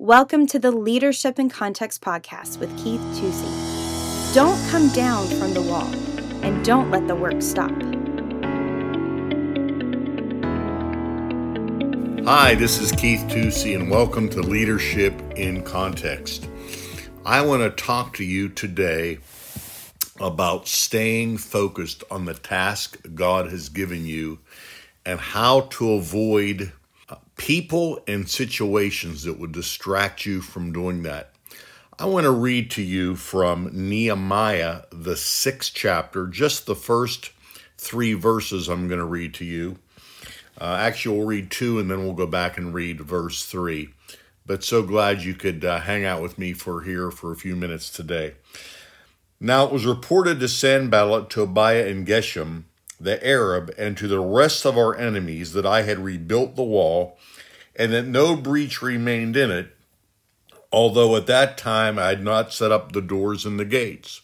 Welcome to the Leadership in Context podcast with Keith Tusey. Don't come down from the wall, and don't let the work stop. Hi, this is Keith Tusey, and welcome to Leadership in Context. I want to talk to you today about staying focused on the task God has given you and how to avoid people and situations that would distract you from doing that. I want to read to you from Nehemiah, the 6th chapter, just the first 3 verses I'm going to read to you. Actually, we'll read 2 and then we'll go back and read verse 3. But so glad you could hang out with me for a few minutes today. Now it was reported to Sanballat, Tobiah, and Geshem, the Arab, and to the rest of our enemies that I had rebuilt the wall and that no breach remained in it, although at that time I had not set up the doors and the gates.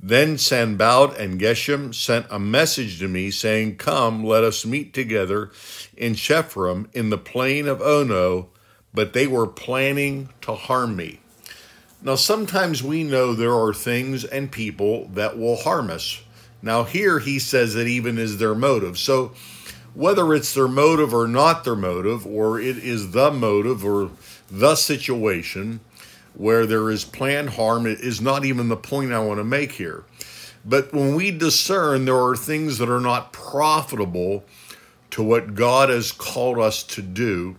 Then Sanballat and Geshem sent a message to me saying, "Come, let us meet together in Shepharim in the plain of Ono," but they were planning to harm me. Now, sometimes we know there are things and people that will harm us. Now here he says that even is their motive. So whether it's their motive or not their motive, or it is the motive or the situation where there is planned harm, it is not even the point I want to make here. But when we discern, there are things that are not profitable to what God has called us to do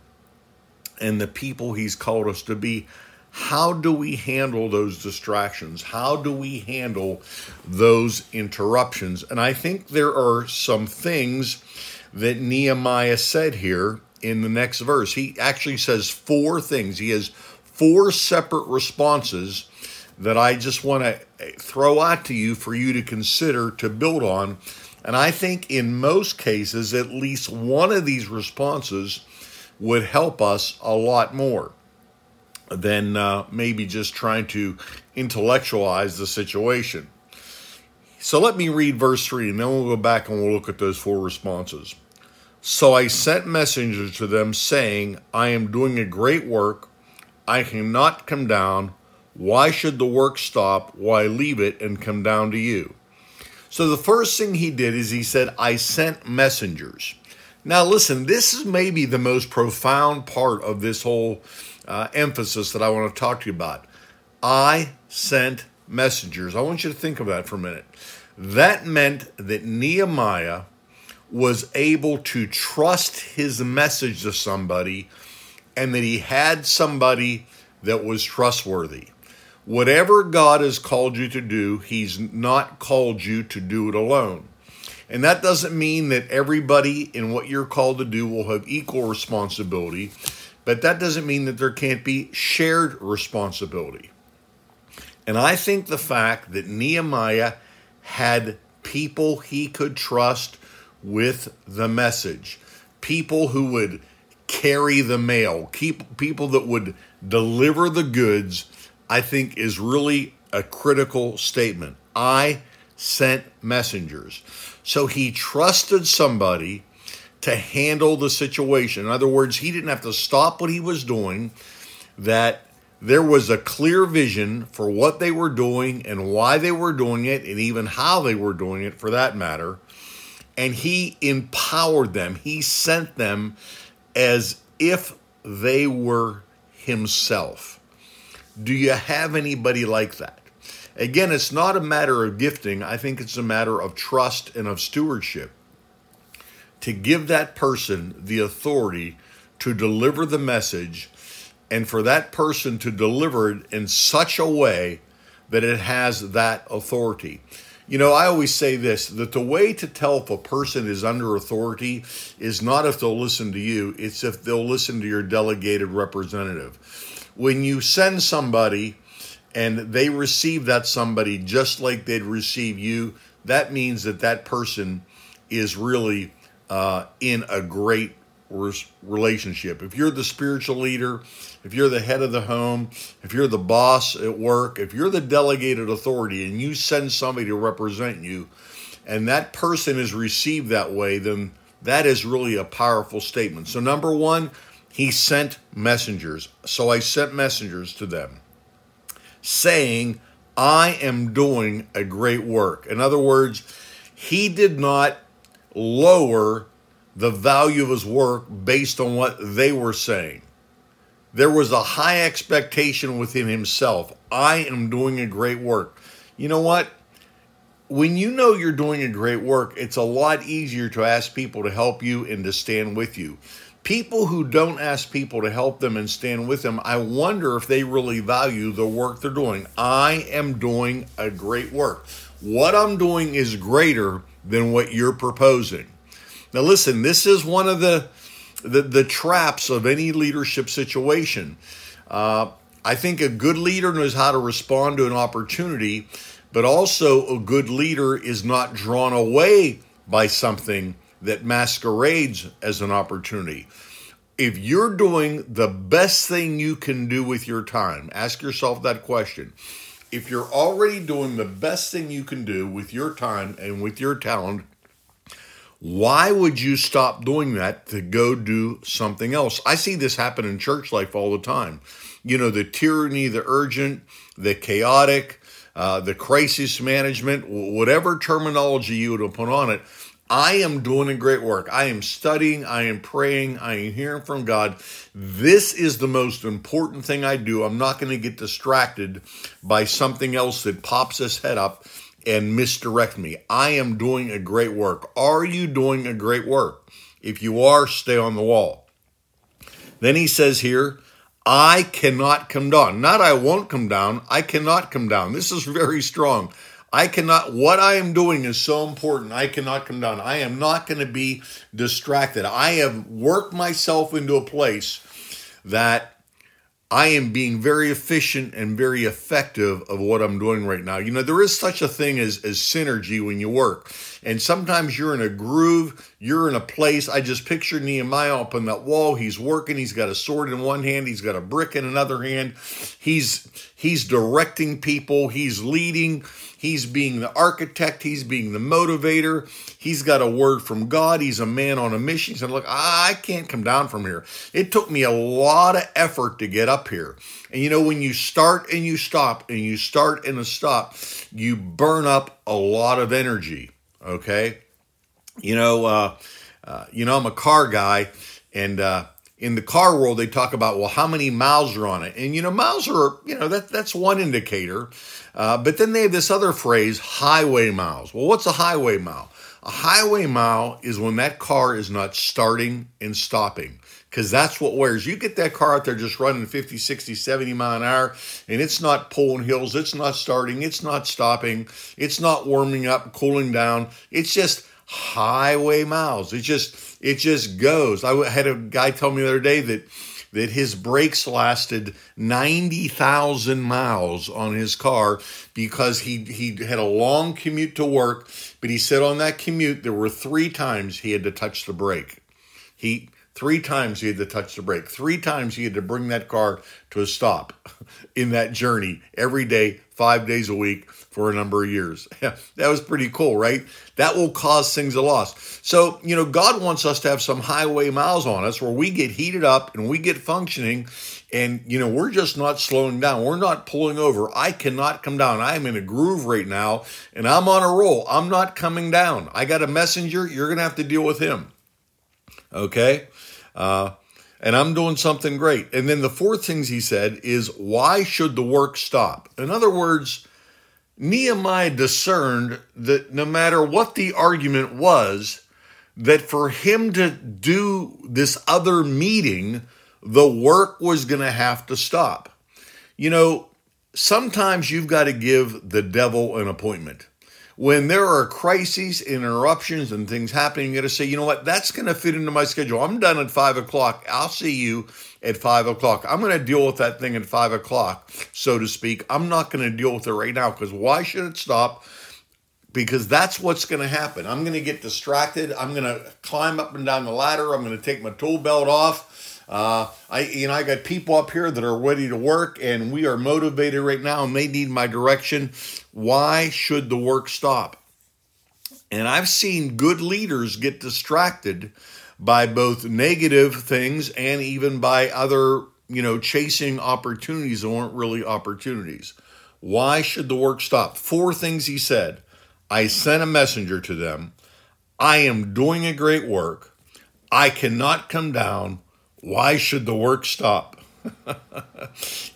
and the people he's called us to be, how do we handle those distractions? How do we handle those interruptions? And I think there are some things that Nehemiah said here in the next verse. He actually says 4 things. He has 4 separate responses that I just want to throw out to you for you to consider to build on. And I think in most cases, at least one of these responses would help us a lot more than maybe just trying to intellectualize the situation. So let me read verse 3, and then we'll go back and we'll look at those 4 responses. So I sent messengers to them saying, "I am doing a great work. I cannot come down. Why should the work stop? Why leave it and come down to you?" So the first thing he did is he said, "I sent messengers." Now listen, this is maybe the most profound part of this whole emphasis that I want to talk to you about. I sent messengers. I want you to think of that for a minute. That meant that Nehemiah was able to trust his message to somebody and that he had somebody that was trustworthy. Whatever God has called you to do, he's not called you to do it alone. And that doesn't mean that everybody in what you're called to do will have equal responsibility. But that doesn't mean that there can't be shared responsibility. And I think the fact that Nehemiah had people he could trust with the message, people who would carry the mail, people that would deliver the goods, I think is really a critical statement. I sent messengers. So he trusted somebody to handle the situation. In other words, he didn't have to stop what he was doing, that there was a clear vision for what they were doing and why they were doing it and even how they were doing it for that matter. And he empowered them. He sent them as if they were himself. Do you have anybody like that? Again, it's not a matter of gifting. I think it's a matter of trust and of stewardship, to give that person the authority to deliver the message and for that person to deliver it in such a way that it has that authority. You know, I always say this, that the way to tell if a person is under authority is not if they'll listen to you, it's if they'll listen to your delegated representative. When you send somebody and they receive that somebody just like they'd receive you, that means that that person is really in a great relationship. If you're the spiritual leader, if you're the head of the home, if you're the boss at work, if you're the delegated authority and you send somebody to represent you and that person is received that way, then that is really a powerful statement. So number 1, he sent messengers. So I sent messengers to them, saying, I am doing a great work. In other words, he did not lower the value of his work based on what they were saying. There was a high expectation within himself. I am doing a great work. You know what? When you know you're doing a great work, it's a lot easier to ask people to help you and to stand with you. People who don't ask people to help them and stand with them, I wonder if they really value the work they're doing. I am doing a great work. What I'm doing is greater than what you're proposing. Now listen, this is one of the traps of any leadership situation. I think a good leader knows how to respond to an opportunity, but also a good leader is not drawn away by something that masquerades as an opportunity. If you're doing the best thing you can do with your time, ask yourself that question. If you're already doing the best thing you can do with your time and with your talent, why would you stop doing that to go do something else? I see this happen in church life all the time. You know, the tyranny, the urgent, the chaotic, the crisis management, whatever terminology you would put on it, I am doing a great work. I am studying, I am praying, I am hearing from God. This is the most important thing I do. I'm not going to get distracted by something else that pops his head up and misdirect me. I am doing a great work. Are you doing a great work? If you are, stay on the wall. Then he says here, I cannot come down. Not I won't come down. I cannot come down. This is very strong. I cannot, what I am doing is so important. I cannot come down. I am not going to be distracted. I have worked myself into a place that I am being very efficient and very effective of what I'm doing right now. You know, there is such a thing as synergy when you work. And sometimes you're in a groove, you're in a place. I just picture Nehemiah up on that wall. He's working. He's got a sword in one hand. He's got a brick in another hand. He's directing people. He's leading. He's being the architect. He's being the motivator. He's got a word from God. He's a man on a mission. He said, look, I can't come down from here. It took me a lot of effort to get up here. And you know, when you start and you stop and you start and stop, you burn up a lot of energy, okay? You know, I'm a car guy, and in the car world, they talk about, well, how many miles are on it? And, you know, miles are, you know, that's one indicator. But then they have this other phrase, highway miles. Well, what's a highway mile? A highway mile is when that car is not starting and stopping, because that's what wears. You get that car out there just running 50, 60, 70 mile an hour, and it's not pulling hills. It's not starting. It's not stopping. It's not warming up, cooling down. It's just highway miles. It just goes. I had a guy tell me the other day that his brakes lasted 90,000 miles on his car because he had a long commute to work, but he said on that commute, there were three times he had to touch the brake. Three times he had to touch the brake. Three times he had to bring that car to a stop in that journey every day, 5 days a week for a number of years. That was pretty cool, right? That will cause things a loss. So, you know, God wants us to have some highway miles on us where we get heated up and we get functioning and, you know, we're just not slowing down. We're not pulling over. I cannot come down. I'm in a groove right now and I'm on a roll. I'm not coming down. I got a messenger. You're going to have to deal with him. Okay? And I'm doing something great. And then the fourth things he said is, why should the work stop? In other words, Nehemiah discerned that no matter what the argument was, that for him to do this other meeting, the work was going to have to stop. You know, sometimes you've got to give the devil an appointment. When there are crises, interruptions, and things happening, you're going to say, you know what, that's going to fit into my schedule. I'm done at 5 o'clock. I'll see you at 5 o'clock. I'm going to deal with that thing at 5 o'clock, so to speak. I'm not going to deal with it right now, because why should it stop? Because that's what's going to happen. I'm going to get distracted. I'm going to climb up and down the ladder. I'm going to take my tool belt off. I got people up here that are ready to work, and we are motivated right now, and they need my direction. Why should the work stop? And I've seen good leaders get distracted by both negative things and even by other, chasing opportunities that weren't really opportunities. Why should the work stop? 4 things he said. I sent a messenger to them. I am doing a great work. I cannot come down. Why should the work stop?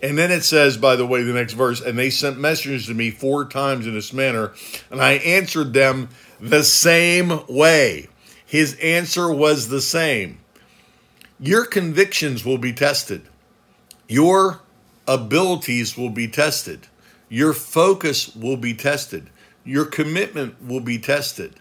And then it says, by the way, the next verse, and they sent messengers to me 4 times in this manner, and I answered them the same way. His answer was the same. Your convictions will be tested. Your abilities will be tested. Your focus will be tested. Your commitment will be tested.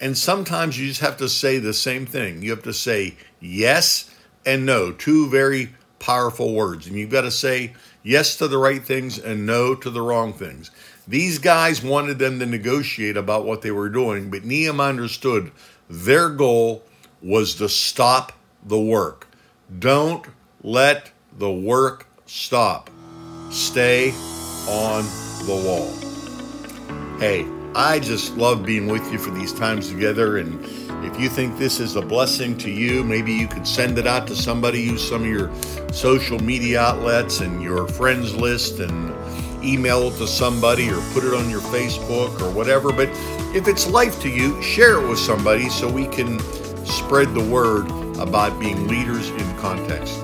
And sometimes you just have to say the same thing. You have to say yes and no, 2 very powerful words. And you've got to say yes to the right things and no to the wrong things. These guys wanted them to negotiate about what they were doing, but Nehemiah understood their goal was to stop the work. Don't let the work stop. Stay on the wall. Hey, I just love being with you for these times together, and if you think this is a blessing to you, maybe you could send it out to somebody, use some of your social media outlets and your friends list and email it to somebody or put it on your Facebook or whatever. But if it's life to you, share it with somebody so we can spread the word about being leaders in context.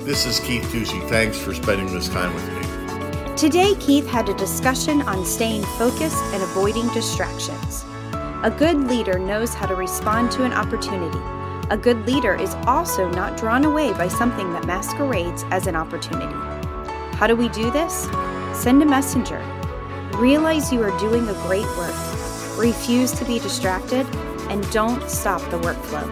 This is Keith Tusey. Thanks for spending this time with me. Today, Keith had a discussion on staying focused and avoiding distractions. A good leader knows how to respond to an opportunity. A good leader is also not drawn away by something that masquerades as an opportunity. How do we do this? Send a messenger. Realize you are doing a great work. Refuse to be distracted, and don't stop the workflow.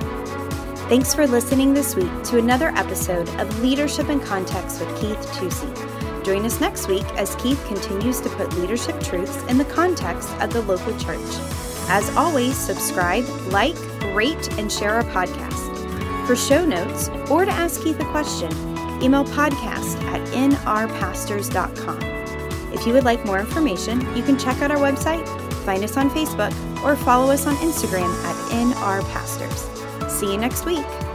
Thanks for listening this week to another episode of Leadership in Context with Keith Tusey. Join us next week as Keith continues to put leadership truths in the context of the local church. As always, subscribe, like, rate, and share our podcast. For show notes or to ask Keith a question, email podcast@nrpastors.com. If you would like more information, you can check out our website, find us on Facebook, or follow us on Instagram @nrpastors. See you next week.